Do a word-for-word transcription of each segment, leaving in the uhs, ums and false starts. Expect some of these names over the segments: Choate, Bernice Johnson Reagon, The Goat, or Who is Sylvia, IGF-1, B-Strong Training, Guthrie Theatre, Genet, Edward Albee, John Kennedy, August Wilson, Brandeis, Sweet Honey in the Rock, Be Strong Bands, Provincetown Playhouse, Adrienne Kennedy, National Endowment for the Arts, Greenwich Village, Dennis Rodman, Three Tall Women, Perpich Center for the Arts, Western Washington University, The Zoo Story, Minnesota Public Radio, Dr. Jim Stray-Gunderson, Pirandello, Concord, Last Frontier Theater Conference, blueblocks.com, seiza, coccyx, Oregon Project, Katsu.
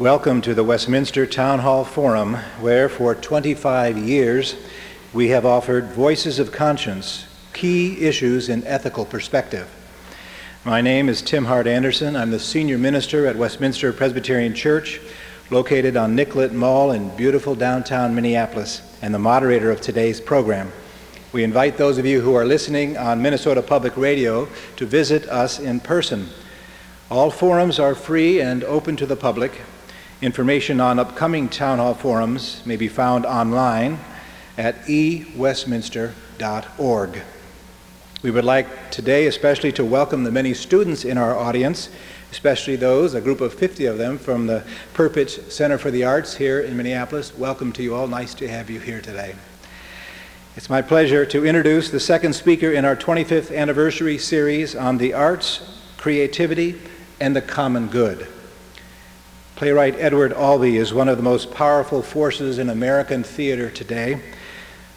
Welcome to the Westminster Town Hall Forum, where for twenty-five years we have offered Voices of Conscience, Key Issues in Ethical Perspective. My name is Tim Hart Anderson. I'm the senior minister at Westminster Presbyterian Church, located on Nicollet Mall in beautiful downtown Minneapolis, and the moderator of today's program. We invite those of you who are listening on Minnesota Public Radio to visit us in person. All forums are free and open to the public. Information on upcoming town hall forums may be found online at e westminster dot org. We would like today especially to welcome the many students in our audience, especially those, a group of fifty of them, from the Perpich Center for the Arts here in Minneapolis. Welcome to you all. Nice to have you here today. It's my pleasure to introduce the second speaker in our twenty-fifth anniversary series on the arts, creativity, and the common good. Playwright Edward Albee is one of the most powerful forces in American theater today.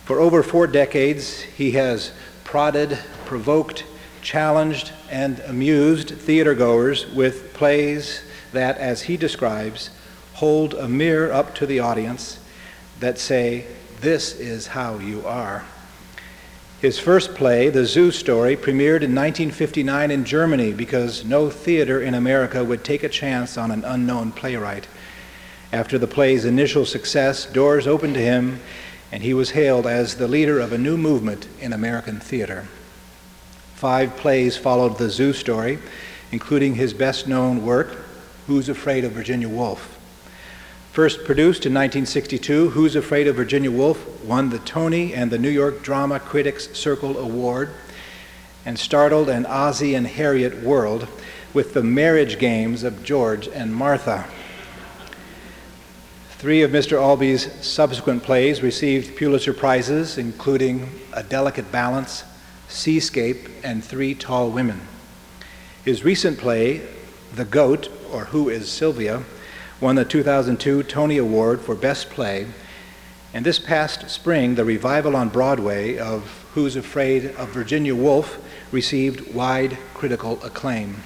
For over four decades, he has prodded, provoked, challenged, and amused theatergoers with plays that, as he describes, hold a mirror up to the audience that say, "This is how you are." His first play, The Zoo Story, premiered in nineteen fifty-nine in Germany because no theater in America would take a chance on an unknown playwright. After the play's initial success, doors opened to him, and he was hailed as the leader of a new movement in American theater. Five plays followed The Zoo Story, including his best-known work, Who's Afraid of Virginia Woolf? First produced in nineteen sixty-two, Who's Afraid of Virginia Woolf won the Tony and the New York Drama Critics Circle Award and startled an Ozzie and Harriet world with the marriage games of George and Martha. Three of Mister Albee's subsequent plays received Pulitzer Prizes, including A Delicate Balance, Seascape, and Three Tall Women. His recent play, The Goat, or Who is Sylvia, won the two thousand two Tony Award for Best Play, and this past spring, the revival on Broadway of Who's Afraid of Virginia Woolf received wide critical acclaim.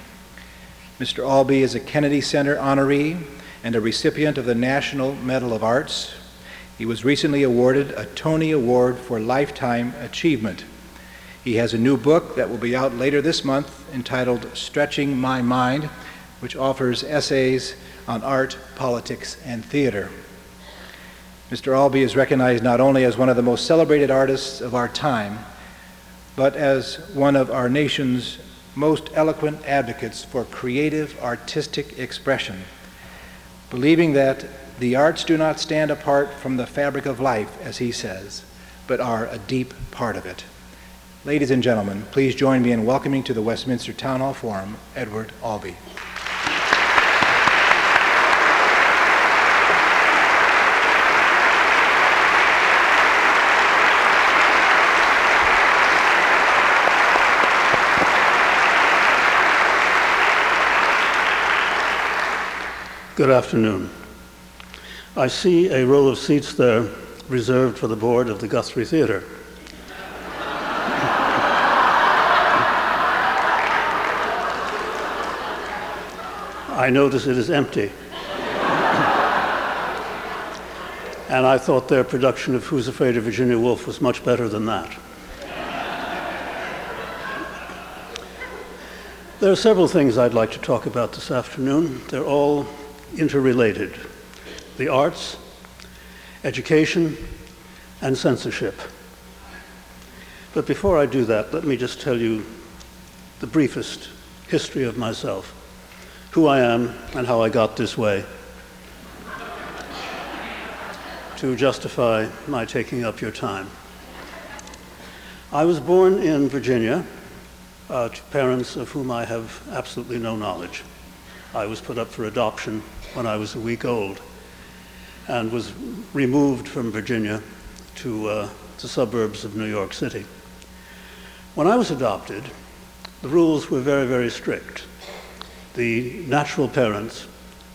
Mister Albee is a Kennedy Center honoree and a recipient of the National Medal of Arts. He was recently awarded a Tony Award for Lifetime Achievement. He has a new book that will be out later this month entitled Stretching My Mind, which offers essays on art, politics, and theater. Mister Albee is recognized not only as one of the most celebrated artists of our time, but as one of our nation's most eloquent advocates for creative artistic expression, believing that the arts do not stand apart from the fabric of life, as he says, but are a deep part of it. Ladies and gentlemen, please join me in welcoming to the Westminster Town Hall Forum, Edward Albee. Good afternoon. I see a row of seats there reserved for the board of the Guthrie Theatre. I notice it is empty. And I thought their production of Who's Afraid of Virginia Woolf was much better than that. There are several things I'd like to talk about this afternoon. They're all interrelated: the arts, education, and censorship. But before I do that, let me just tell you the briefest history of myself, who I am and how I got this way, to justify my taking up your time. I was born in Virginia, uh, to parents of whom I have absolutely no knowledge. I was put up for adoption when I was a week old and was removed from Virginia to uh, the suburbs of New York City. When I was adopted, the rules were very, very strict. The natural parents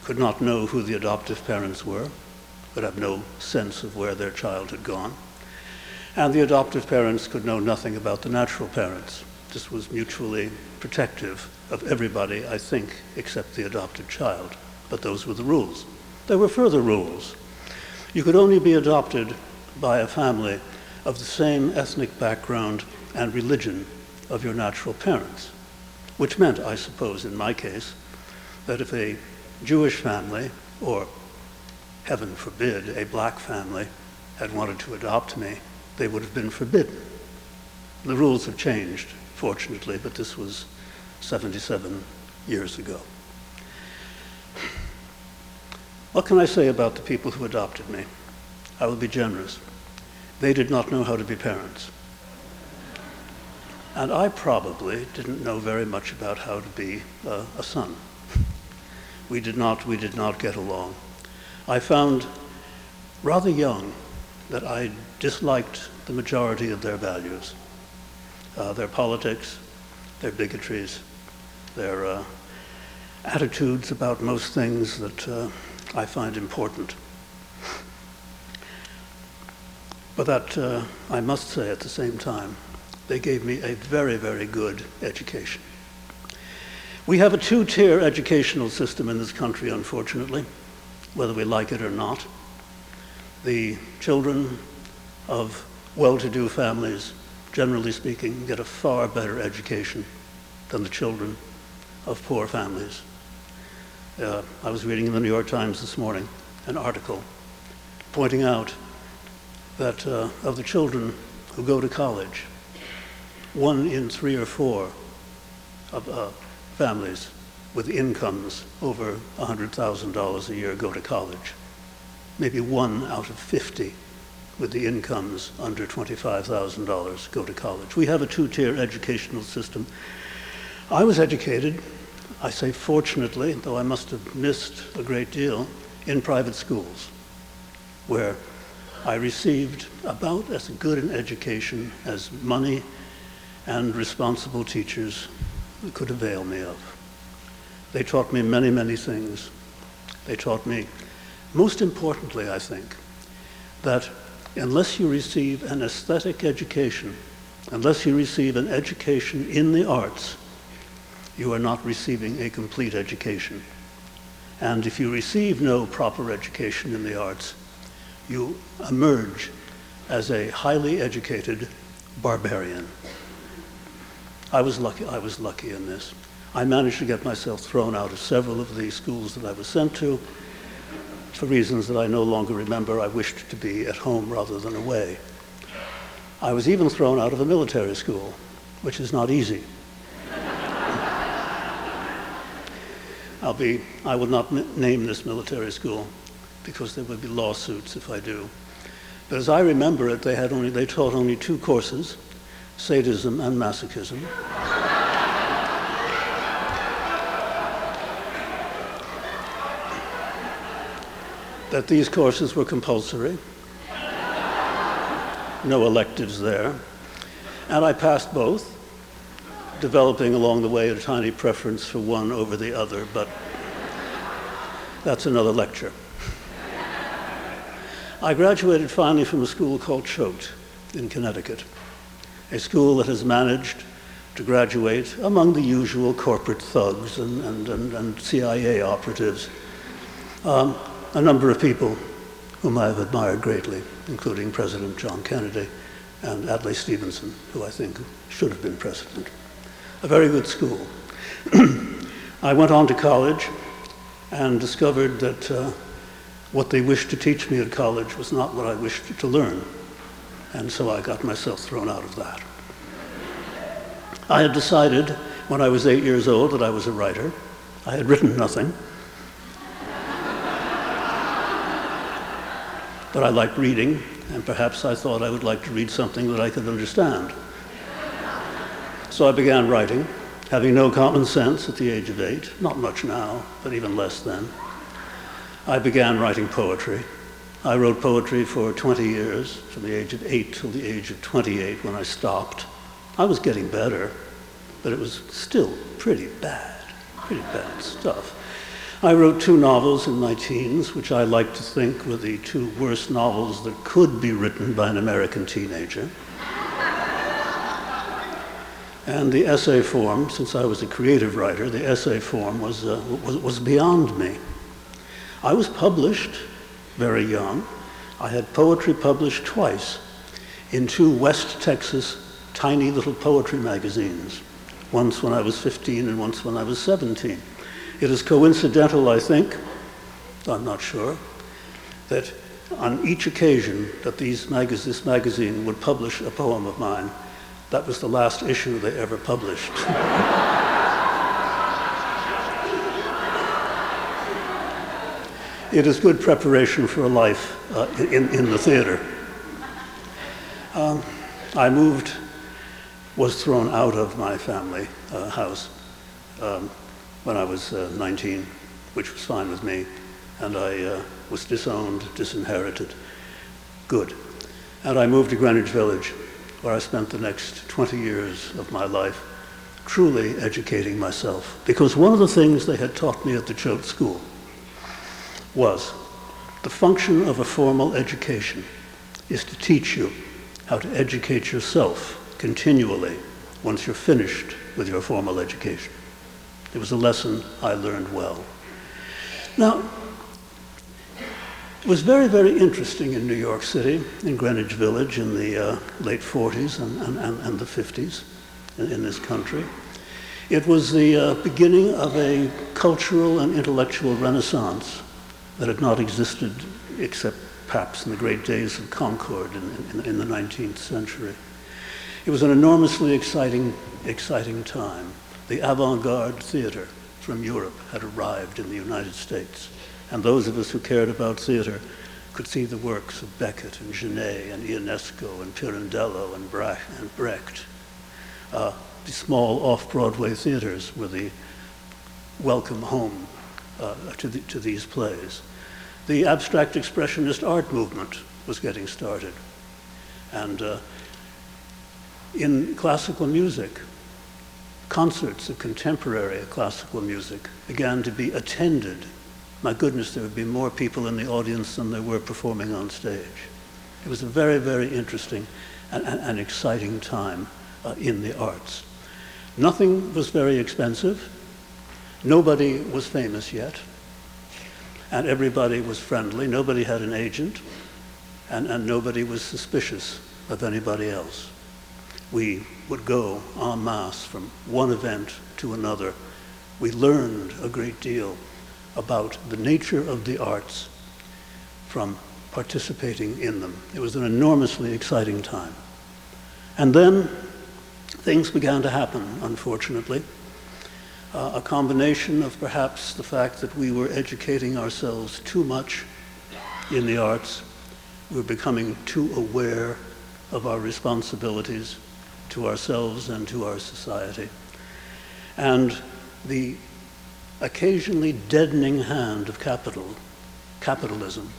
could not know who the adoptive parents were, could have no sense of where their child had gone, and the adoptive parents could know nothing about the natural parents. This was mutually protective of everybody, I think, except the adopted child, but those were the rules. There were further rules. You could only be adopted by a family of the same ethnic background and religion of your natural parents, which meant, I suppose, in my case, that if a Jewish family, or heaven forbid, a black family had wanted to adopt me, they would have been forbidden. The rules have changed, fortunately, but this was seventy-seven years ago. What can I say about the people who adopted me? I will be generous. They did not know how to be parents. And I probably didn't know very much about how to be uh, a son. We did not, we did not get along. I found rather young that I disliked the majority of their values, uh, their politics, their bigotries, their uh, attitudes about most things that uh, I find important. But that, uh, I must say at the same time, they gave me a very, very good education. We have a two-tier educational system in this country, unfortunately, whether we like it or not. The children of well-to-do families, generally speaking, get a far better education than the children of poor families. Uh, I was reading in the New York Times this morning an article pointing out that uh, of the children who go to college, one in three or four of uh, families with incomes over one hundred thousand dollars a year go to college. Maybe one out of fifty with the incomes under twenty-five thousand dollars go to college. We have a two-tier educational system. I was educated, I say fortunately, though I must have missed a great deal, in private schools, where I received about as good an education as money and responsible teachers could avail me of. They taught me many, many things. They taught me, most importantly, I think, that unless you receive an aesthetic education, unless you receive an education in the arts, you are not receiving a complete education. And if you receive no proper education in the arts, you emerge as a highly educated barbarian. I was lucky, I was lucky in this. I managed to get myself thrown out of several of the schools that I was sent to for reasons that I no longer remember. I wished to be at home rather than away. I was even thrown out of a military school, which is not easy. I'll be, I will not m- name this military school because there would be lawsuits if I do. But as I remember it, they had only, they taught only two courses, sadism and masochism. That these courses were compulsory. No electives there. And I passed both, developing along the way a tiny preference for one over the other, but that's another lecture. I graduated finally from a school called Choate in Connecticut, a school that has managed to graduate among the usual corporate thugs and, and, and, and C I A operatives, um, a number of people whom I have admired greatly, including President John Kennedy and Adlai Stevenson, who I think should have been president. A very good school. I went on to college and discovered that uh, what they wished to teach me at college was not what I wished to learn. And so I got myself thrown out of that. I had decided when I was eight years old that I was a writer. I had written nothing. But I liked reading, and perhaps I thought I would like to read something that I could understand. So I began writing, having no common sense at the age of eight, not much now, but even less then. I began writing poetry. I wrote poetry for twenty years, from the age of eight till the age of twenty-eight when I stopped. I was getting better, but it was still pretty bad, pretty bad stuff. I wrote two novels in my teens, which I like to think were the two worst novels that could be written by an American teenager. And the essay form, since I was a creative writer, the essay form was, uh, was, was beyond me. I was published very young. I had poetry published twice in two West Texas tiny little poetry magazines, once when I was fifteen and once when I was seventeen. It is coincidental, I think, I'm not sure, that on each occasion that these mag- this magazine would publish a poem of mine, that was the last issue they ever published. It is good preparation for a life uh, in, in the theater. Um, I moved, was thrown out of my family uh, house um, when I was uh, nineteen, which was fine with me, and I uh, was disowned, disinherited. Good. And I moved to Greenwich Village, where I spent the next twenty years of my life truly educating myself. Because one of the things they had taught me at the Choate School was the function of a formal education is to teach you how to educate yourself continually once you're finished with your formal education. It was a lesson I learned well. Now, it was very, very interesting in New York City, in Greenwich Village in the uh, late forties and, and, and, and the fifties in, in this country. It was the uh, beginning of a cultural and intellectual renaissance that had not existed except perhaps in the great days of Concord in, in, in the nineteenth century. It was an enormously exciting, exciting time. The avant-garde theater from Europe had arrived in the United States. And those of us who cared about theater could see the works of Beckett and Genet and Ionesco and Pirandello and Brecht. Uh, the small off-Broadway theaters were the welcome home uh, to, the, to these plays. The abstract expressionist art movement was getting started. And uh, in classical music, concerts of contemporary classical music began to be attended. My goodness, there would be more people in the audience than there were performing on stage. It was a very, very interesting and, and, and exciting time uh, in the arts. Nothing was very expensive. Nobody was famous yet. And everybody was friendly. Nobody had an agent. And, and nobody was suspicious of anybody else. We would go en masse from one event to another. We learned a great deal about the nature of the arts from participating in them. It was an enormously exciting time. And then things began to happen, unfortunately. Uh, a combination of perhaps the fact that we were educating ourselves too much in the arts, we were becoming too aware of our responsibilities to ourselves and to our society. And the occasionally deadening hand of capital, capitalism,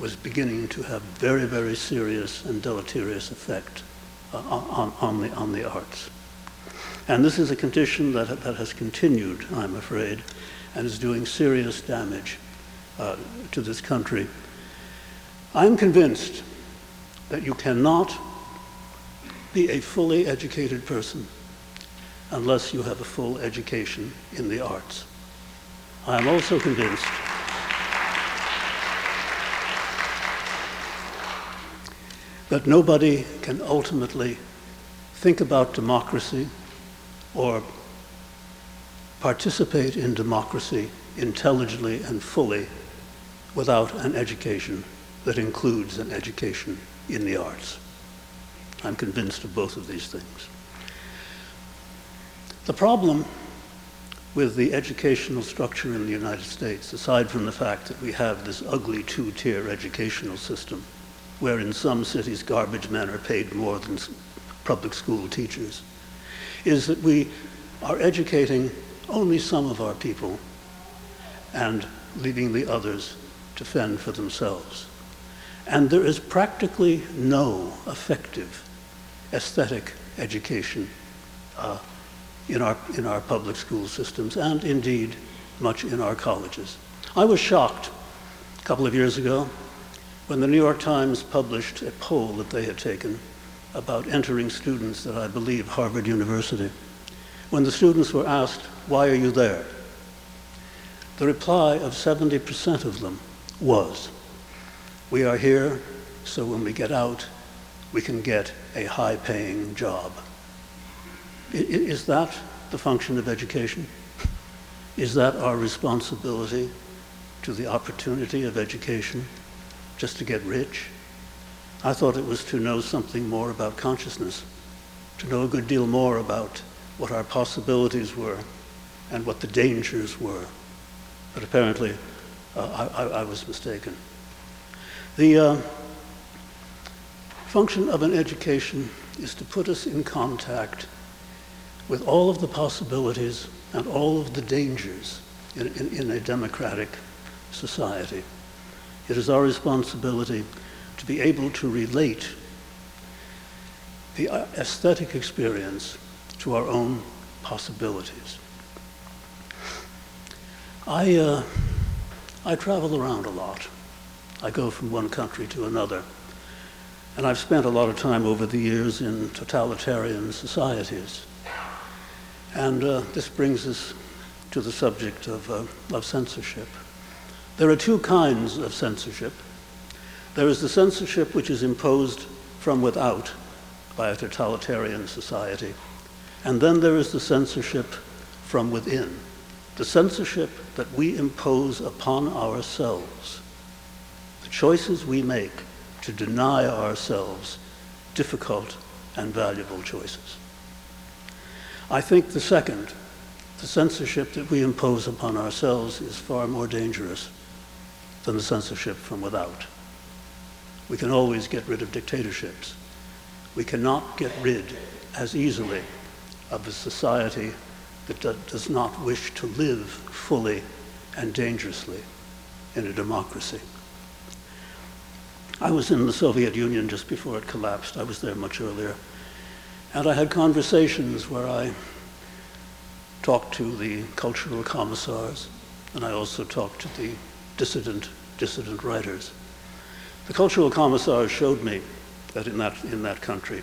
was beginning to have very, very serious and deleterious effect uh, on, on, the, on the arts. And this is a condition that, that has continued, I'm afraid, and is doing serious damage uh, to this country. I'm convinced that you cannot be a fully educated person unless you have a full education in the arts. I am also convinced that nobody can ultimately think about democracy or participate in democracy intelligently and fully without an education that includes an education in the arts. I'm convinced of both of these things. The problem with the educational structure in the United States, aside from the fact that we have this ugly two-tier educational system, where in some cities garbage men are paid more than public school teachers, is that we are educating only some of our people and leaving the others to fend for themselves. And there is practically no effective aesthetic education uh, in our, in our public school systems, and indeed much in our colleges. I was shocked a couple of years ago when the New York Times published a poll that they had taken about entering students at, I believe, Harvard University. When the students were asked, "Why are you there?" The reply of seventy percent of them was, we are here so when we get out, we can get a high-paying job. Is that the function of education? Is that our responsibility to the opportunity of education, just to get rich? I thought it was to know something more about consciousness, to know a good deal more about what our possibilities were and what the dangers were. But apparently, uh, I, I was mistaken. The uh, function of an education is to put us in contact with all of the possibilities and all of the dangers in, in, in a democratic society. It is our responsibility to be able to relate the aesthetic experience to our own possibilities. I, uh, I travel around a lot. I go from one country to another. And I've spent a lot of time over the years in totalitarian societies. And uh, this brings us to the subject of, uh, of censorship. There are two kinds of censorship. There is the censorship which is imposed from without by a totalitarian society. And then there is the censorship from within, the censorship that we impose upon ourselves, the choices we make to deny ourselves difficult and valuable choices. I think the second, the censorship that we impose upon ourselves, is far more dangerous than the censorship from without. We can always get rid of dictatorships. We cannot get rid as easily of a society that does not wish to live fully and dangerously in a democracy. I was in the Soviet Union just before it collapsed. I was there much earlier. And I had conversations where I talked to the cultural commissars, and I also talked to the dissident, dissident writers. The cultural commissars showed me that in that, in that country,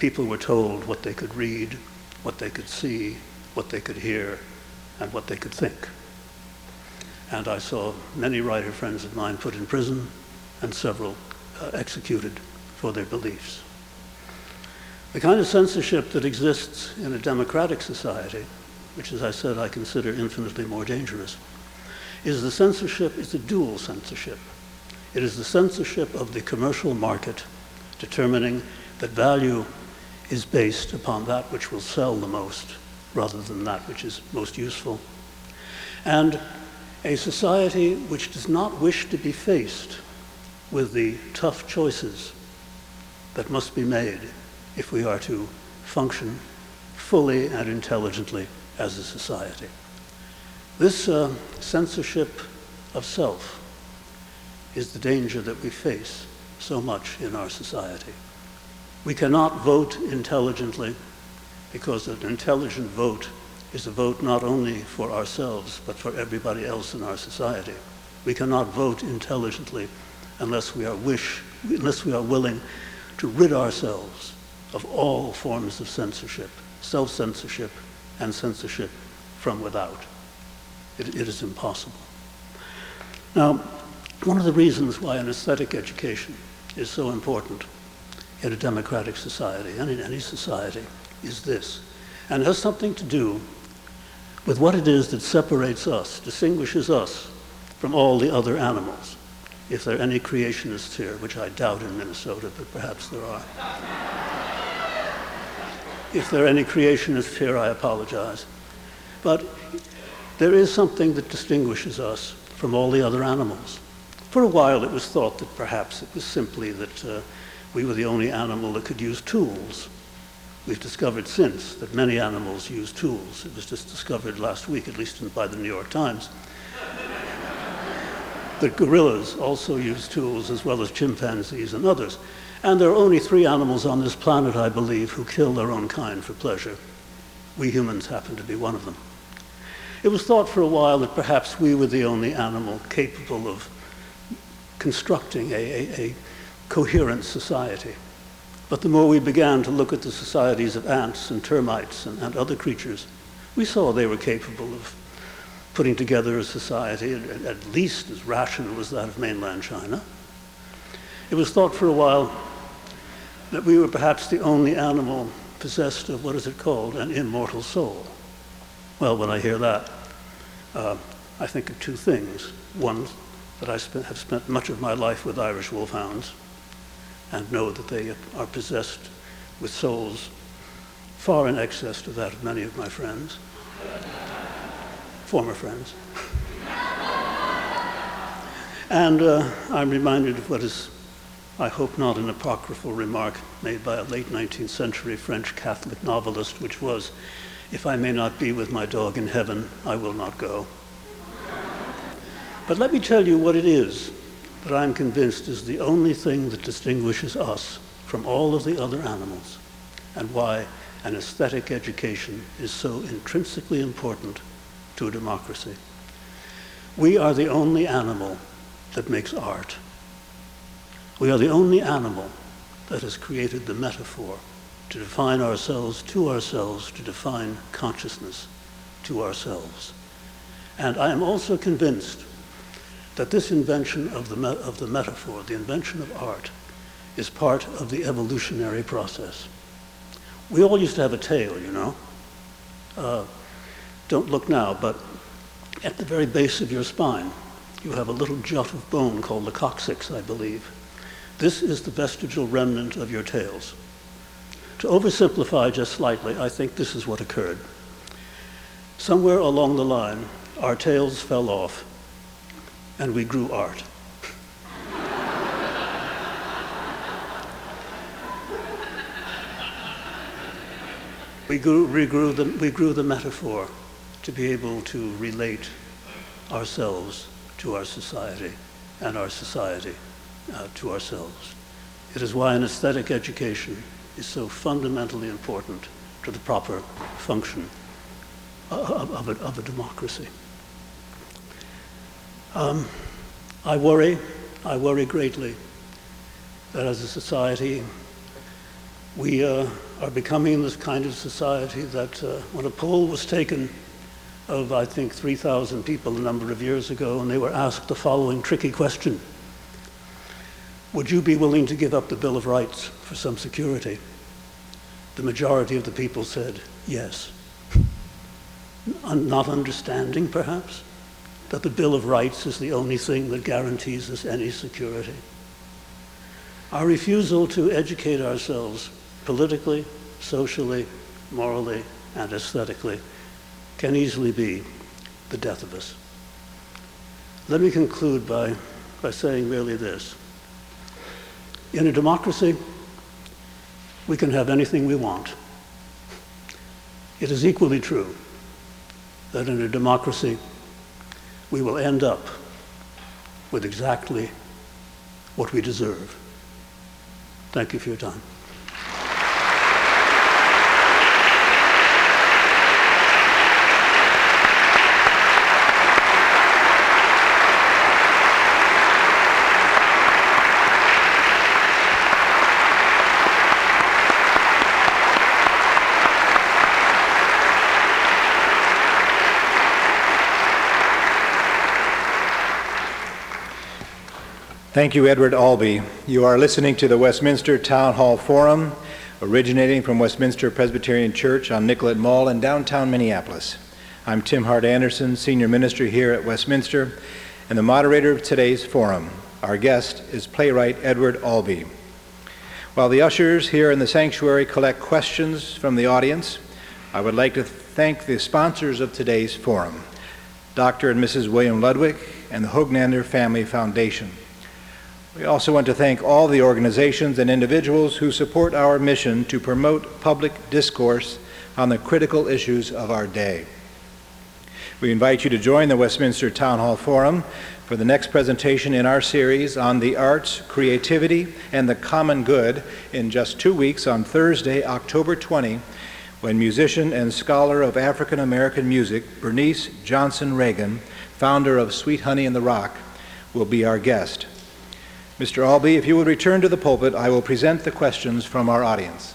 people were told what they could read, what they could see, what they could hear, and what they could think. And I saw many writer friends of mine put in prison and several uh, executed for their beliefs. The kind of censorship that exists in a democratic society, which, as I said, I consider infinitely more dangerous, is the censorship, it's a dual censorship. It is the censorship of the commercial market, determining that value is based upon that which will sell the most rather than that which is most useful. And a society which does not wish to be faced with the tough choices that must be made if we are to function fully and intelligently as a society. This uh, censorship of self is the danger that we face so much in our society. We cannot vote intelligently because an intelligent vote is a vote not only for ourselves but for everybody else in our society. We cannot vote intelligently unless we are wish, unless we are willing to rid ourselves of all forms of censorship, self-censorship and censorship from without. It, it is impossible. Now, one of the reasons why an aesthetic education is so important in a democratic society, and in any society, is this. And it has something to do with what it is that separates us, distinguishes us from all the other animals, if there are any creationists here, which I doubt in Minnesota, but perhaps there are. If there are any creationists here, I apologize. But there is something that distinguishes us from all the other animals. For a while, it was thought that perhaps it was simply that uh, we were the only animal that could use tools. We've discovered since that many animals use tools. It was just discovered last week, at least by the New York Times, that gorillas also use tools as well as chimpanzees and others. And there are only three animals on this planet, I believe, who kill their own kind for pleasure. We humans happen to be one of them. It was thought for a while that perhaps we were the only animal capable of constructing a, a, a coherent society. But the more we began to look at the societies of ants and termites and, and other creatures, we saw they were capable of putting together a society at, at least as rational as that of mainland China. It was thought for a while that we were perhaps the only animal possessed of, what is it called, an immortal soul. Well, when I hear that, uh, I think of two things. One, that I spent, have spent much of my life with Irish wolfhounds and know that they are possessed with souls far in excess to that of many of my friends, former friends. And uh, I'm reminded of what is, I hope not an apocryphal remark made by a late nineteenth century French Catholic novelist, which was, "If I may not be with my dog in heaven, I will not go." But let me tell you what it is that I'm convinced is the only thing that distinguishes us from all of the other animals, and why an aesthetic education is so intrinsically important to a democracy. We are the only animal that makes art. We are the only animal that has created the metaphor to define ourselves to ourselves, to define consciousness to ourselves. And I am also convinced that this invention of the, me of the metaphor, the invention of art, is part of the evolutionary process. We all used to have a tail, you know. Uh, don't look now, but at the very base of your spine, you have a little jut of bone called the coccyx, I believe. This is the vestigial remnant of your tails. To oversimplify just slightly, I think this is what occurred. Somewhere along the line, our tails fell off, and we grew art. we, grew, we, grew the, we grew the metaphor to be able to relate ourselves to our society, and our society Uh, to ourselves. It is why an aesthetic education is so fundamentally important to the proper function of, of, a, of a democracy. Um, I worry, I worry greatly that as a society we uh, are becoming this kind of society that uh, when a poll was taken of, I think, three thousand people a number of years ago, and they were asked the following tricky question: would you be willing to give up the Bill of Rights for some security? The majority of the people said yes. Not understanding, perhaps, that the Bill of Rights is the only thing that guarantees us any security. Our refusal to educate ourselves politically, socially, morally, and aesthetically can easily be the death of us. Let me conclude by, by saying merely this. In a democracy, we can have anything we want. It is equally true that in a democracy, we will end up with exactly what we deserve. Thank you for your time. Thank you, Edward Albee. You are listening to the Westminster Town Hall Forum, originating from Westminster Presbyterian Church on Nicollet Mall in downtown Minneapolis. I'm Tim Hart Anderson, senior minister here at Westminster, and the moderator of today's forum. Our guest is playwright Edward Albee. While the ushers here in the sanctuary collect questions from the audience, I would like to thank the sponsors of today's forum, Doctor and Missus William Ludwig and the Hoegnander Family Foundation. We also want to thank all the organizations and individuals who support our mission to promote public discourse on the critical issues of our day. We invite you to join the Westminster Town Hall Forum for the next presentation in our series on the arts, creativity, and the common good in just two weeks on Thursday, October twentieth, when musician and scholar of African American music, Bernice Johnson Reagon, founder of Sweet Honey in the Rock, will be our guest. Mister Albee, if you would return to the pulpit, I will present the questions from our audience.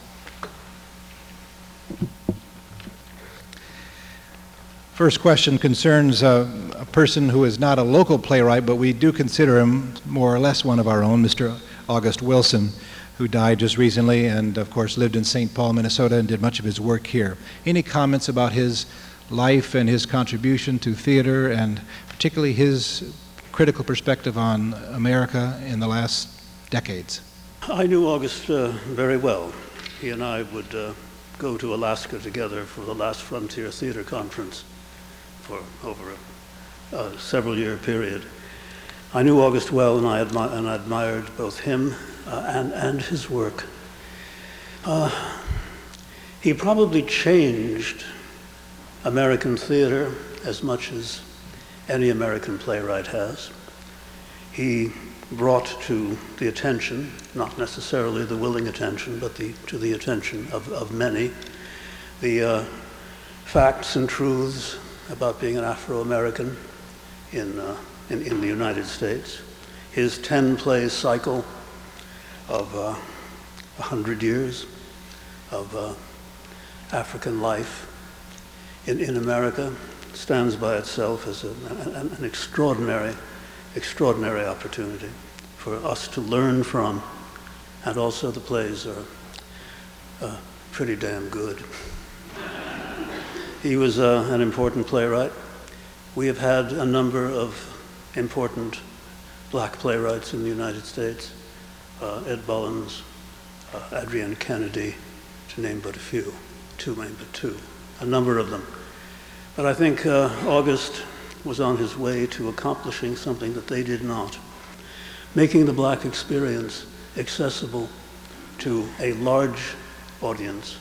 first question concerns uh, a person who is not a local playwright, but we do consider him more or less one of our own, Mister August Wilson, who died just recently and, of course, lived in Saint Paul, Minnesota, and did much of his work here. Any comments about his life and his contribution to theater, and particularly his critical perspective on America in the last decades? I knew August uh, very well. He and I would uh, go to Alaska together for the last Frontier Theater Conference for over a, a several-year period. I knew August well, and I, admi- and I admired both him uh, and, and his work. Uh, he probably changed American theater as much as any American playwright has. He brought to the attention, not necessarily the willing attention, but the, to the attention of, of many, the uh, facts and truths about being an Afro-American in, uh, in, in the United States. His ten-play cycle of uh, one hundred years of uh, African life in, in America stands by itself as a, an, an extraordinary, extraordinary opportunity for us to learn from, and also the plays are uh, pretty damn good. He was uh, an important playwright. We have had a number of important black playwrights in the United States, uh, Ed Bullins, uh, Adrienne Kennedy, to name but a few, to name but two, a number of them. But I think uh, August was on his way to accomplishing something that they did not, making the black experience accessible to a large audience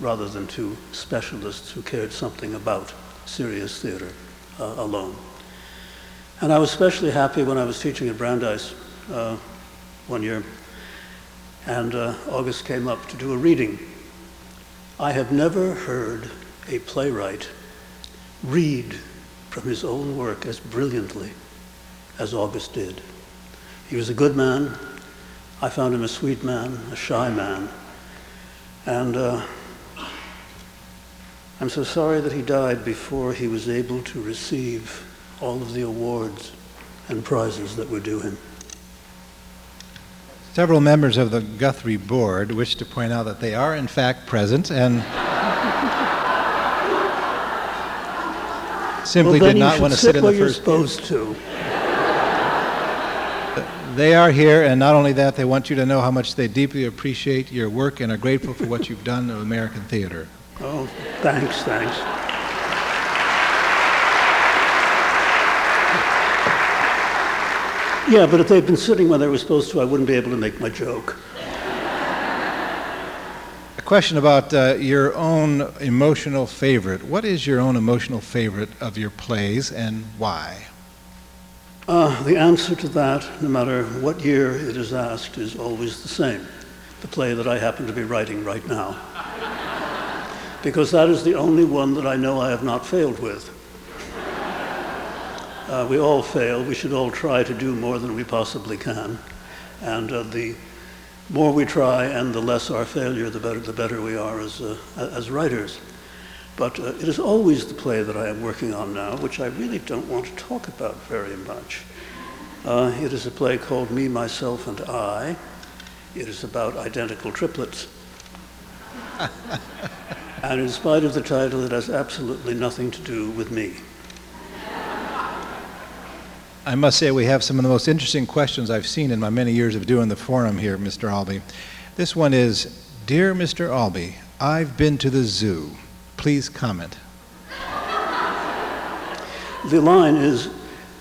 rather than to specialists who cared something about serious theater uh, alone. And I was especially happy when I was teaching at Brandeis uh, one year, and uh, August came up to do a reading. I have never heard a playwright read from his own work as brilliantly as August did. He was a good man. I found him a sweet man, a shy man. And uh, I'm so sorry that he died before he was able to receive all of the awards and prizes that were due him. Several members of the Guthrie board wish to point out that they are in fact present and simply well, did not want to sit, sit in the first supposed to. They are here, and not only that, they want you to know how much they deeply appreciate your work and are grateful for what you've done to American theater. Oh, thanks, thanks. Yeah, but if they'd been sitting where they were supposed to, I wouldn't be able to make my joke. Question about uh, your own emotional favorite. What is your own emotional favorite of your plays, and why? Uh, the answer to that, no matter what year it is asked, is always the same. The play that I happen to be writing right now. Because that is the only one that I know I have not failed with. Uh, we all fail. We should all try to do more than we possibly can. And uh, the more we try, and the less our failure, the better the better we are as uh, as writers. But uh, it is always the play that I am working on now, which I really don't want to talk about very much. Uh, it is a play called Me, Myself, and I. It is about identical triplets. And in spite of the title, it has absolutely nothing to do with me. I must say we have some of the most interesting questions I've seen in my many years of doing the forum here, Mister Albee. This one is, Dear Mister Albee, I've been to the zoo. Please comment. The line is,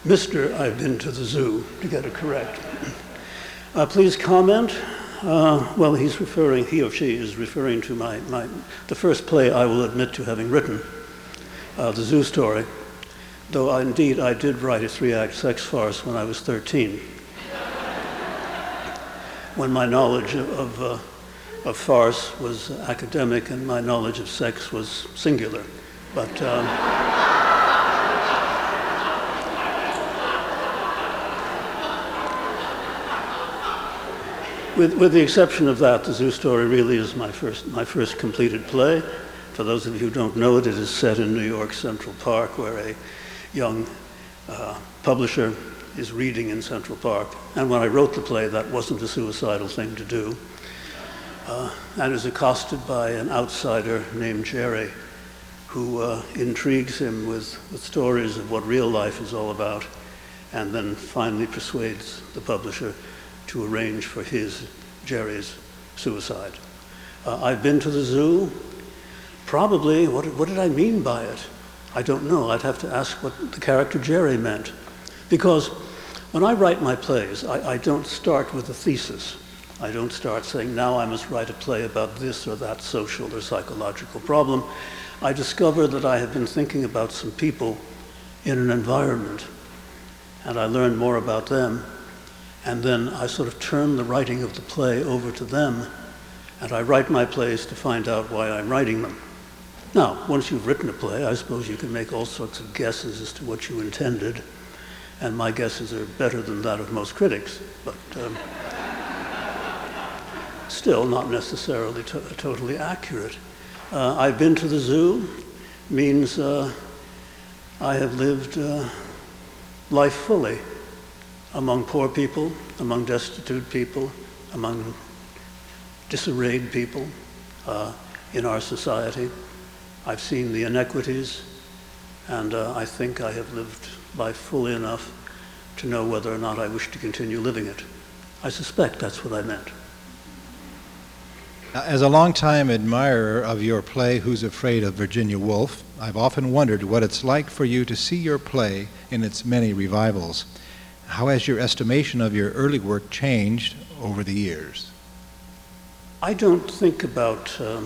Mister I've been to the zoo, to get it correct. Uh, please comment. Uh, well, he's referring, he or she is referring to my, my the first play I will admit to having written, uh, The Zoo Story. Though I, indeed I did write a three-act sex farce when I was thirteen, when my knowledge of, of, uh, of farce was academic and my knowledge of sex was singular. But um, with, with the exception of that, The Zoo Story really is my first, my first completed play. For those of you who don't know it, it is set in New York Central Park, where a young uh, publisher is reading in Central Park. And when I wrote the play, that wasn't a suicidal thing to do. Uh, and is accosted by an outsider named Jerry, who uh, intrigues him with, with stories of what real life is all about, and then finally persuades the publisher to arrange for his, Jerry's, suicide. Uh, I've been to the zoo. Probably, what, what did I mean by it? I don't know. I'd have to ask what the character Jerry meant. Because when I write my plays, I, I don't start with a thesis. I don't start saying, now I must write a play about this or that social or psychological problem. I discover that I have been thinking about some people in an environment, and I learn more about them, and then I sort of turn the writing of the play over to them, and I write my plays to find out why I'm writing them. Now, once you've written a play, I suppose you can make all sorts of guesses as to what you intended, and my guesses are better than that of most critics, but um, still not necessarily to totally accurate. Uh, I've been to the zoo means uh, I have lived uh, life fully among poor people, among destitute people, among disarrayed people uh, in our society. I've seen the inequities, and uh, I think I have lived life fully enough to know whether or not I wish to continue living it. I suspect that's what I meant. As a longtime admirer of your play, Who's Afraid of Virginia Woolf, I've often wondered what it's like for you to see your play in its many revivals. How has your estimation of your early work changed over the years? I don't think about uh,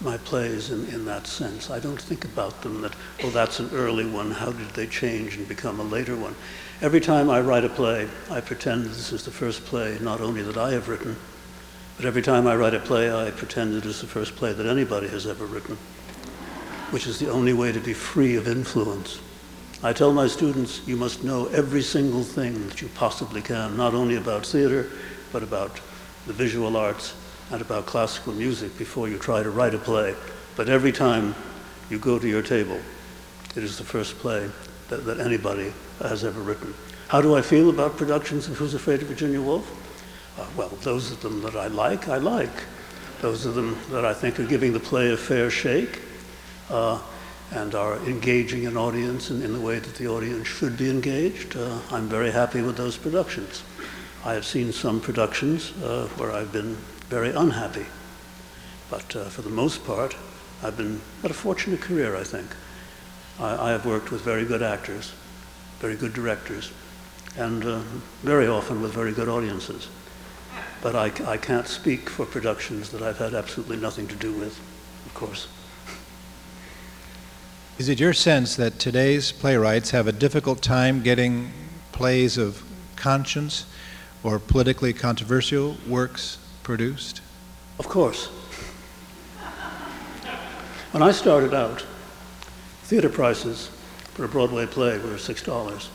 my plays in, in that sense. I don't think about them that, oh, that's an early one. How did they change and become a later one? Every time I write a play, I pretend this is the first play, not only that I have written, but every time I write a play, I pretend it is the first play that anybody has ever written, which is the only way to be free of influence. I tell my students, you must know every single thing that you possibly can, not only about theater, but about the visual arts and about classical music before you try to write a play. But every time you go to your table, it is the first play that, that anybody has ever written. How do I feel about productions of Who's Afraid of Virginia Woolf? Uh, well, those of them that I like, I like. Those of them that I think are giving the play a fair shake uh, and are engaging an audience in, in the way that the audience should be engaged, uh, I'm very happy with those productions. I have seen some productions uh, where I've been very unhappy. But uh, for the most part, I've been had a fortunate career, I think. I, I have worked with very good actors, very good directors, and uh, very often with very good audiences. But I, I can't speak for productions that I've had absolutely nothing to do with, of course. Is it your sense that today's playwrights have a difficult time getting plays of conscience or politically controversial works produced? Of course. When I started out, theater prices for a Broadway play were six dollars,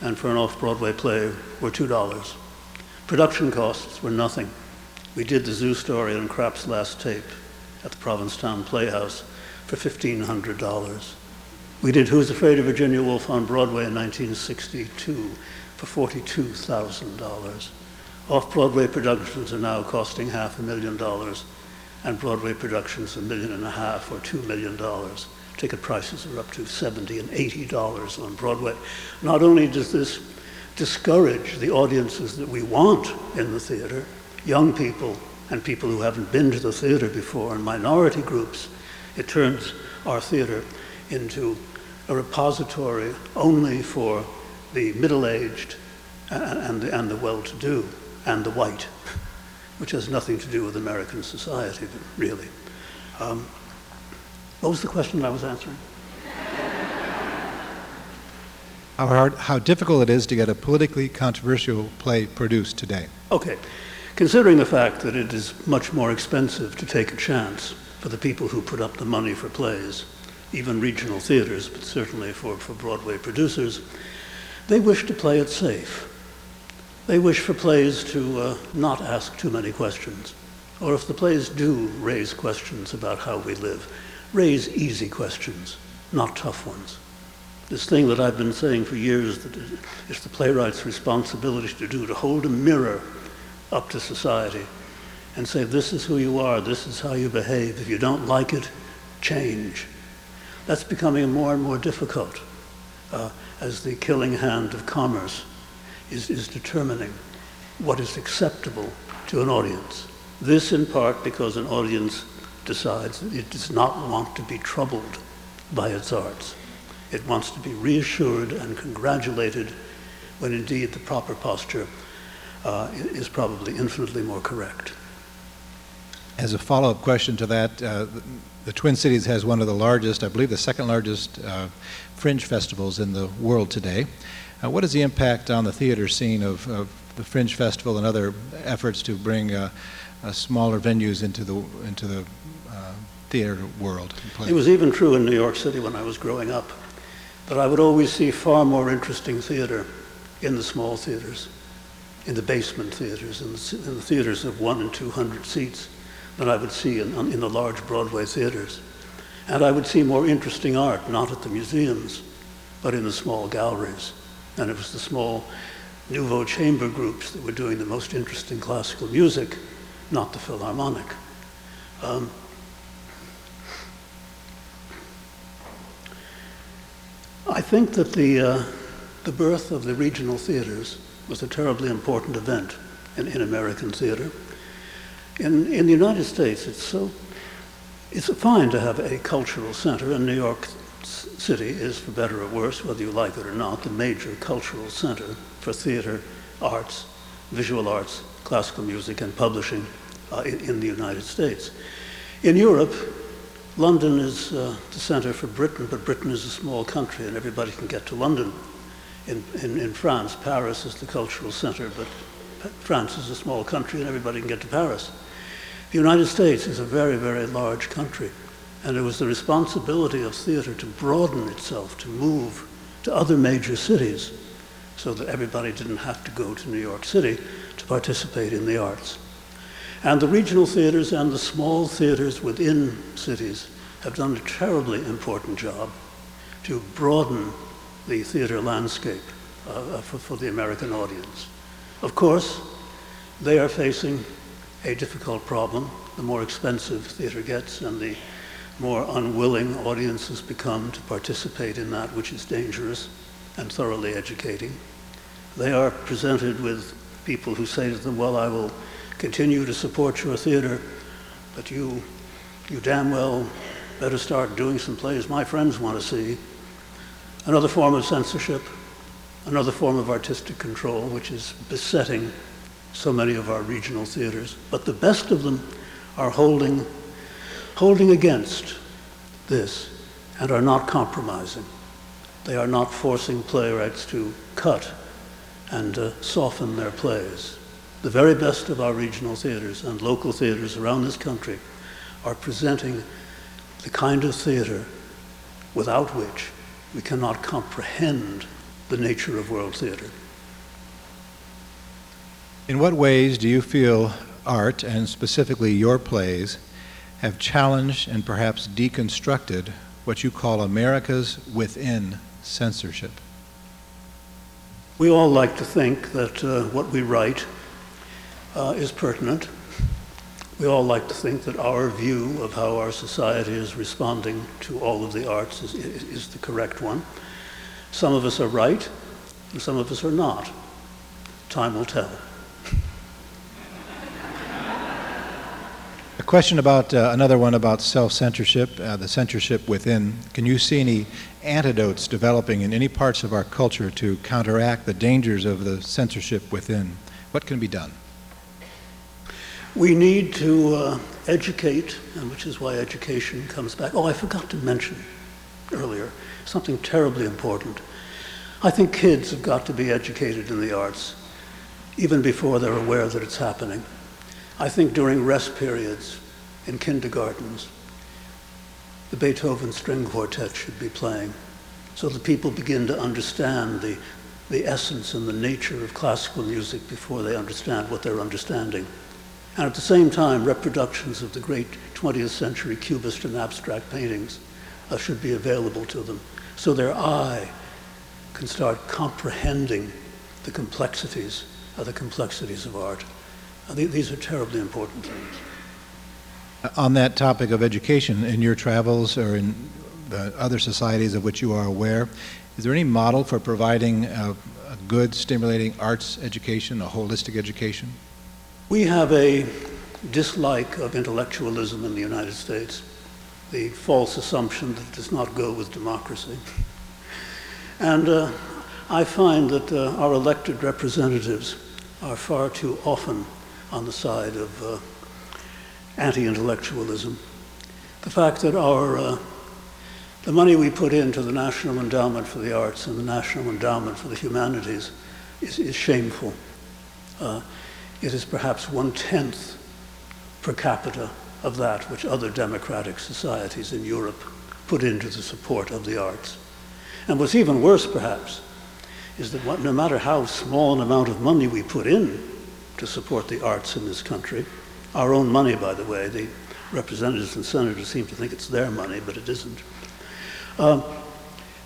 and for an off-Broadway play were two dollars. Production costs were nothing. We did The Zoo Story and Crapp's Last Tape at the Provincetown Playhouse for fifteen hundred dollars. We did Who's Afraid of Virginia Woolf on Broadway in nineteen sixty-two for forty-two thousand dollars. Off-Broadway productions are now costing half a million dollars, and Broadway productions a million and a half or two million dollars. Ticket prices are up to seventy and eighty dollars on Broadway. Not only does this discourage the audiences that we want in the theater, young people and people who haven't been to the theater before and minority groups, it turns our theater into a repository only for the middle-aged and, and the, the well-to-do and the white, which has nothing to do with American society, really. Um, what was the question I was answering? How hard, how difficult it is to get a politically controversial play produced today. Okay, considering the fact that it is much more expensive to take a chance for the people who put up the money for plays, even regional theaters, but certainly for, for Broadway producers, they wish to play it safe. They wish for plays to uh, not ask too many questions, or if the plays do raise questions about how we live, raise easy questions, not tough ones. This thing that I've been saying for years, that it's the playwright's responsibility to do, to hold a mirror up to society and say, this is who you are, this is how you behave. If you don't like it, change. That's becoming more and more difficult uh, as the killing hand of commerce is, is determining what is acceptable to an audience. This in part because an audience decides it does not want to be troubled by its arts. It wants to be reassured and congratulated when indeed the proper posture uh, is probably infinitely more correct. As a follow-up question to that, uh, the Twin Cities has one of the largest, I believe the second largest uh, fringe festivals in the world today. Uh, what is the impact on the theater scene of, of the Fringe Festival and other efforts to bring uh, uh, smaller venues into the, into the uh, theater world? It was even true in New York City when I was growing up, but I would always see far more interesting theater in the small theaters, in the basement theaters, in the, in the theaters of one and two hundred seats than I would see in, in the large Broadway theaters. And I would see more interesting art, not at the museums, but in the small galleries. And it was the small Nouveau chamber groups that were doing the most interesting classical music, not the Philharmonic. Um, I think that the, uh, the birth of the regional theaters was a terribly important event in, in American theater. In, in the United States, it's so, it's fine to have a cultural center, and New York City is, for better or worse, whether you like it or not, the major cultural center for theater, arts, visual arts, classical music, and publishing uh, in, in the United States. In Europe, London is uh, the center for Britain, but Britain is a small country and everybody can get to London. In, in, in France, Paris is the cultural center, but France is a small country and everybody can get to Paris. The United States is a very, very large country, and it was the responsibility of theater to broaden itself, to move to other major cities, so that everybody didn't have to go to New York City to participate in the arts. And the regional theaters and the small theaters within cities have done a terribly important job to broaden the theater landscape uh, for, for the American audience. Of course, they are facing a difficult problem. The more expensive theater gets and the more unwilling audiences become to participate in that which is dangerous and thoroughly educating. They are presented with people who say to them, well, I will continue to support your theater, but you, you damn well better start doing some plays my friends want to see. Another form of censorship, another form of artistic control, which is besetting so many of our regional theaters. But the best of them are holding, holding against this and are not compromising. They are not forcing playwrights to cut and uh, soften their plays. The very best of our regional theaters and local theaters around this country are presenting the kind of theater without which we cannot comprehend the nature of world theater. In what ways do you feel art, and specifically your plays, have challenged and perhaps deconstructed what you call America's within censorship? We all like to think that uh, what we write uh, is pertinent. We all like to think that our view of how our society is responding to all of the arts is, is, is the correct one. Some of us are right, and some of us are not. Time will tell. A question about uh, another one about self-censorship, uh, the censorship within. Can you see any antidotes developing in any parts of our culture to counteract the dangers of the censorship within? What can be done? We need to uh, educate, and which is why education comes back. Oh, I forgot to mention earlier something terribly important. I think kids have got to be educated in the arts even before they're aware that it's happening. I think during rest periods in kindergartens, the Beethoven String Quartet should be playing so that people begin to understand the, the essence and the nature of classical music before they understand what they're understanding. and at the same time reproductions of the great twentieth century cubist and abstract paintings uh, should be available to them, so their eye can start comprehending the complexities of the complexities of art. Uh, th these are terribly important things. On that topic of education, in your travels or in uh, other societies of which you are aware, is there any model for providing a, a good, stimulating arts education, a holistic education? We have a dislike of intellectualism in the United States, the false assumption that it does not go with democracy. And uh, I find that uh, our elected representatives are far too often on the side of uh, anti-intellectualism. The fact that our, uh, the money we put into the National Endowment for the Arts and the National Endowment for the Humanities is, is shameful. Uh, it is perhaps one-tenth per capita of that which other democratic societies in Europe put into the support of the arts. And what's even worse, perhaps, is that what, no matter how small an amount of money we put in to support the arts in this country, our own money, by the way. The representatives and senators seem to think it's their money, but it isn't.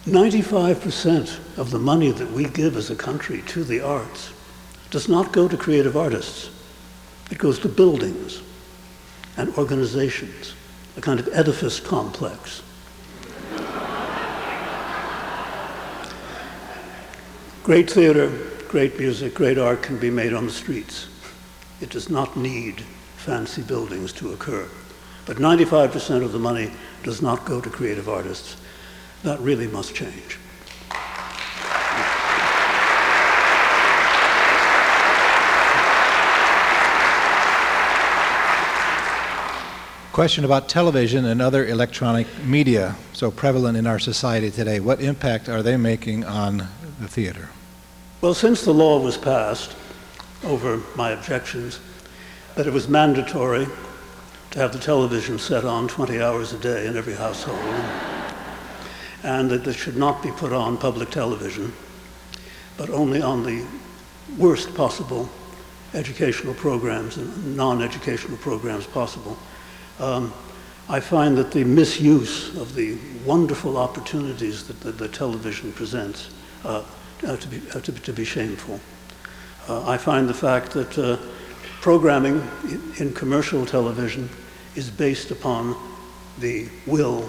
ninety-five percent um, of the money that we give as a country to the arts does not go to creative artists. It goes to buildings and organizations, a kind of edifice complex. Great theater, great music, great art can be made on the streets. It does not need fancy buildings to occur. But ninety-five percent of the money does not go to creative artists. That really must change. Question about television and other electronic media so prevalent in our society today. What impact are they making on the theater? Well, since the law was passed, over my objections, that it was mandatory to have the television set on twenty hours a day in every household, and that this should not be put on public television, but only on the worst possible educational programs and non-educational programs possible. Um, I find that the misuse of the wonderful opportunities that the, the television presents uh, uh, to, be, uh, to, to be shameful. Uh, I find the fact that uh, programming in commercial television is based upon the will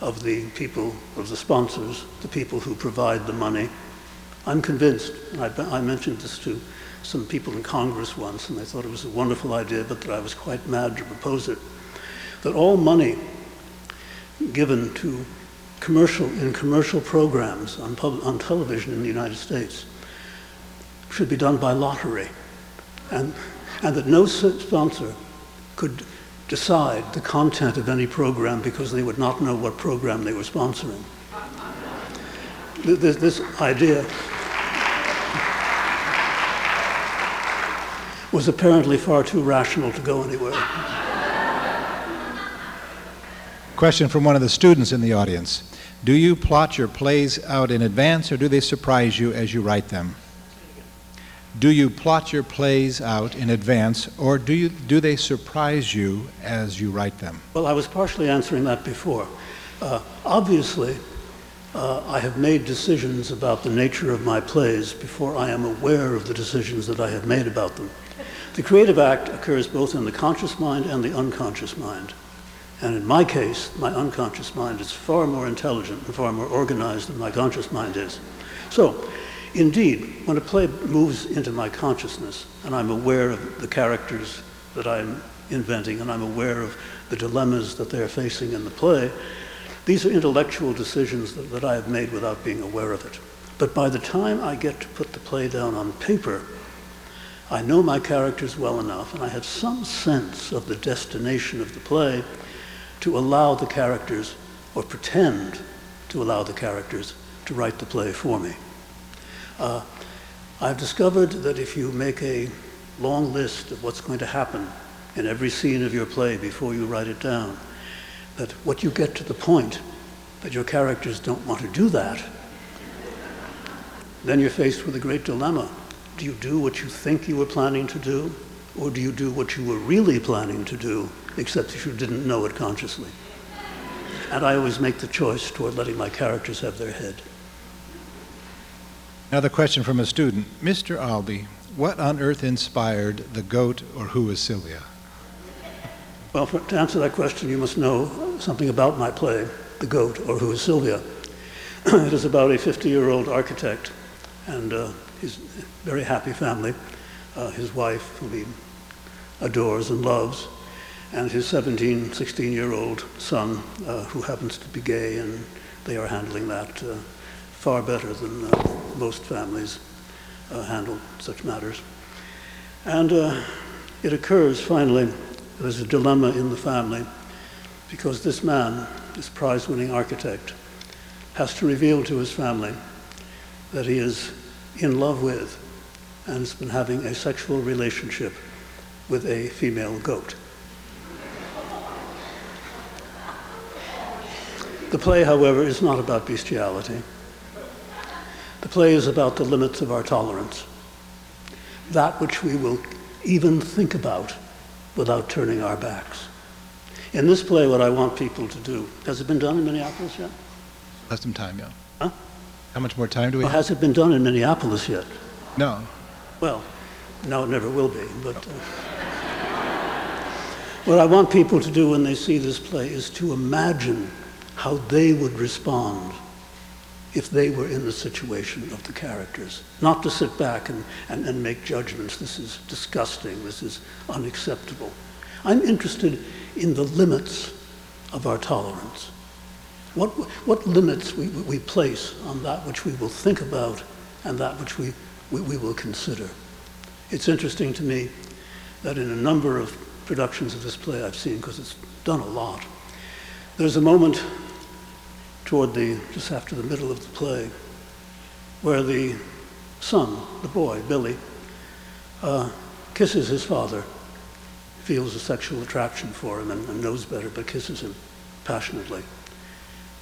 of the people, of the sponsors, the people who provide the money. I'm convinced, and I, I mentioned this to some people in Congress once, and they thought it was a wonderful idea, but that I was quite mad to propose it, that all money given to commercial, in commercial programs on, pub, on television in the United States should be done by lottery, and, and that no sponsor could decide the content of any program because they would not know what program they were sponsoring. This, this idea was apparently far too rational to go anywhere. Question from one of the students in the audience. Do you plot your plays out in advance, or do they surprise you as you write them? Do you plot your plays out in advance, or do, you, do they surprise you as you write them? Well, I was partially answering that before. Uh, obviously, uh, I have made decisions about the nature of my plays before I am aware of the decisions that I have made about them. The creative act occurs both in the conscious mind and the unconscious mind. And in my case, my unconscious mind is far more intelligent and far more organized than my conscious mind is. So, indeed, when a play moves into my consciousness and I'm aware of the characters that I'm inventing and I'm aware of the dilemmas that they're facing in the play, these are intellectual decisions that, that I have made without being aware of it. But by the time I get to put the play down on paper, I know my characters well enough and I have some sense of the destination of the play to allow the characters, or pretend to allow the characters, to write the play for me. Uh, I've discovered that if you make a long list of what's going to happen in every scene of your play before you write it down, that what you get to the point that your characters don't want to do that, then you're faced with a great dilemma. Do you do what you think you were planning to do, Or do you do what you were really planning to do, except that you didn't know it consciously? And I always make the choice toward letting my characters have their head. Another question from a student. Mister Albee, what on earth inspired The Goat, or Who is Sylvia? Well, for, to answer that question, you must know something about my play, The Goat, or Who is Sylvia? It is about a fifty-year-old architect and uh, his very happy family, uh, his wife, who he adores and loves, and his seventeen, sixteen-year-old son, uh, who happens to be gay, and they are handling that uh, far better than uh, most families uh, handle such matters. And uh, it occurs, finally, there's a dilemma in the family, because this man, this prize-winning architect, has to reveal to his family that he is in love with and has been having a sexual relationship with a female goat. The play, however, is not about bestiality. The play is about the limits of our tolerance, that which we will even think about without turning our backs. In this play, what I want people to do, has it been done in Minneapolis yet? Has some time, yeah. Huh? How much more time do we well, have? Has it been done in Minneapolis yet? No. Well, no, it never will be, but... No. Uh, what I want people to do when they see this play is to imagine how they would respond if they were in the situation of the characters. Not to sit back and, and, and make judgments. This is disgusting. This is unacceptable. I'm interested in the limits of our tolerance. What, what limits we, we place on that which we will think about and that which we, we, we will consider. It's interesting to me that in a number of productions of this play I've seen, because it's done a lot, there's a moment toward the, just after the middle of the play, where the son, the boy, Billy, uh, kisses his father, feels a sexual attraction for him and, and knows better, but kisses him passionately.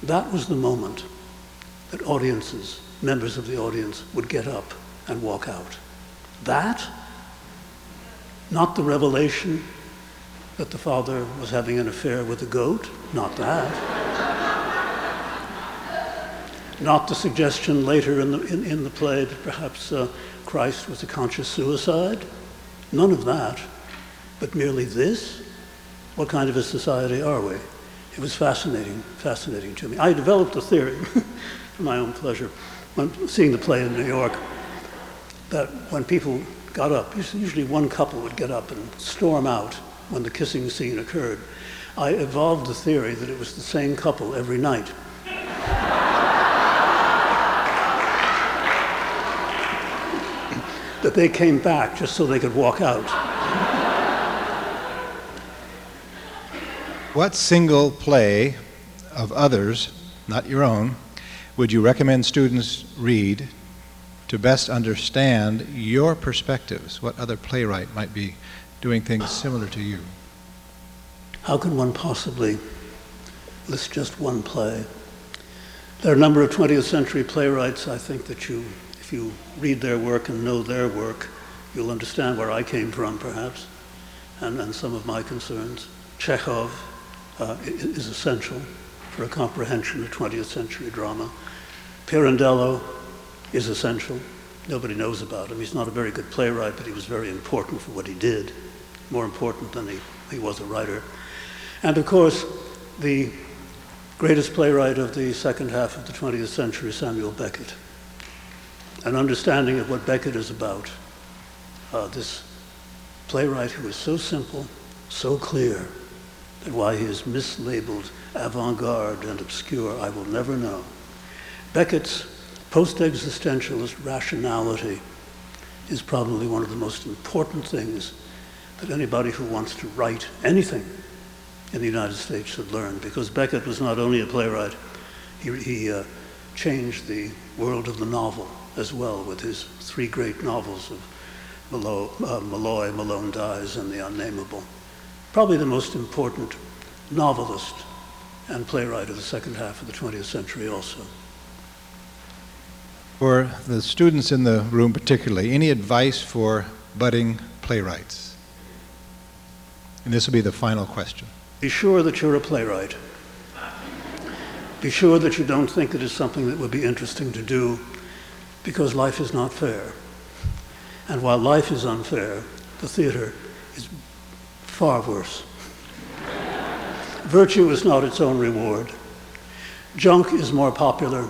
That was the moment that audiences, members of the audience, would get up and walk out. That, not the revelation that the father was having an affair with the goat, not that. Not the suggestion later in the, in, in the play that perhaps uh, Christ was a conscious suicide. None of that, but merely this. What kind of a society are we? It was fascinating, fascinating to me. I developed a theory, for my own pleasure, when seeing the play in New York, that when people got up, usually one couple would get up and storm out when the kissing scene occurred. I evolved the theory that it was the same couple every night. That they came back just so they could walk out. What single play of others, not your own, would you recommend students read to best understand your perspectives? What other playwright might be doing things similar to you? How can one possibly list just one play? There are a number of twentieth century playwrights, I think, that you if you read their work and know their work, you'll understand where I came from, perhaps, and, and some of my concerns. Chekhov uh, is essential for a comprehension of twentieth century drama. Pirandello is essential. Nobody knows about him. He's not a very good playwright, but he was very important for what he did, more important than he, he was a writer. And of course, the greatest playwright of the second half of the twentieth century, Samuel Beckett. An understanding of what Beckett is about. Uh, this playwright who is so simple, so clear, that why he is mislabeled avant-garde and obscure, I will never know. Beckett's post-existentialist rationality is probably one of the most important things that anybody who wants to write anything in the United States should learn, because Beckett was not only a playwright, he, he uh, changed the world of the novel as well, with his three great novels of Molloy, uh, Molloy, Malone Dies, and The Unnameable. Probably the most important novelist and playwright of the second half of the twentieth century also. For the students in the room particularly, any advice for budding playwrights? And this will be the final question. Be sure that you're a playwright. Be sure that you don't think it is something that would be interesting to do, because life is not fair. And while life is unfair, the theater is far worse. Virtue is not its own reward. Junk is more popular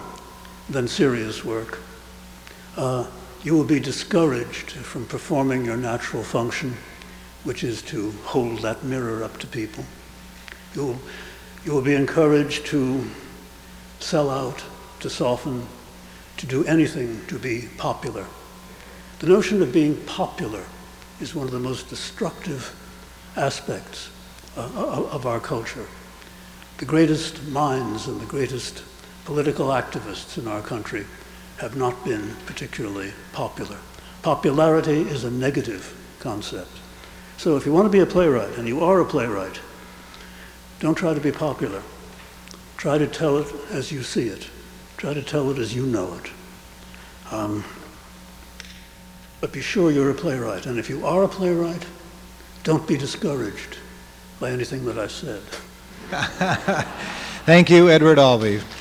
than serious work. Uh, you will be discouraged from performing your natural function, which is to hold that mirror up to people. You will, you will be encouraged to sell out, to soften, to do anything to be popular. The notion of being popular is one of the most destructive aspects uh, of our culture. The greatest minds and the greatest political activists in our country have not been particularly popular. Popularity is a negative concept. So if you want to be a playwright, and you are a playwright, don't try to be popular. Try to tell it as you see it. Try to tell it as you know it. Um, but be sure you're a playwright. And if you are a playwright, don't be discouraged by anything that I said. Thank you, Edward Albee.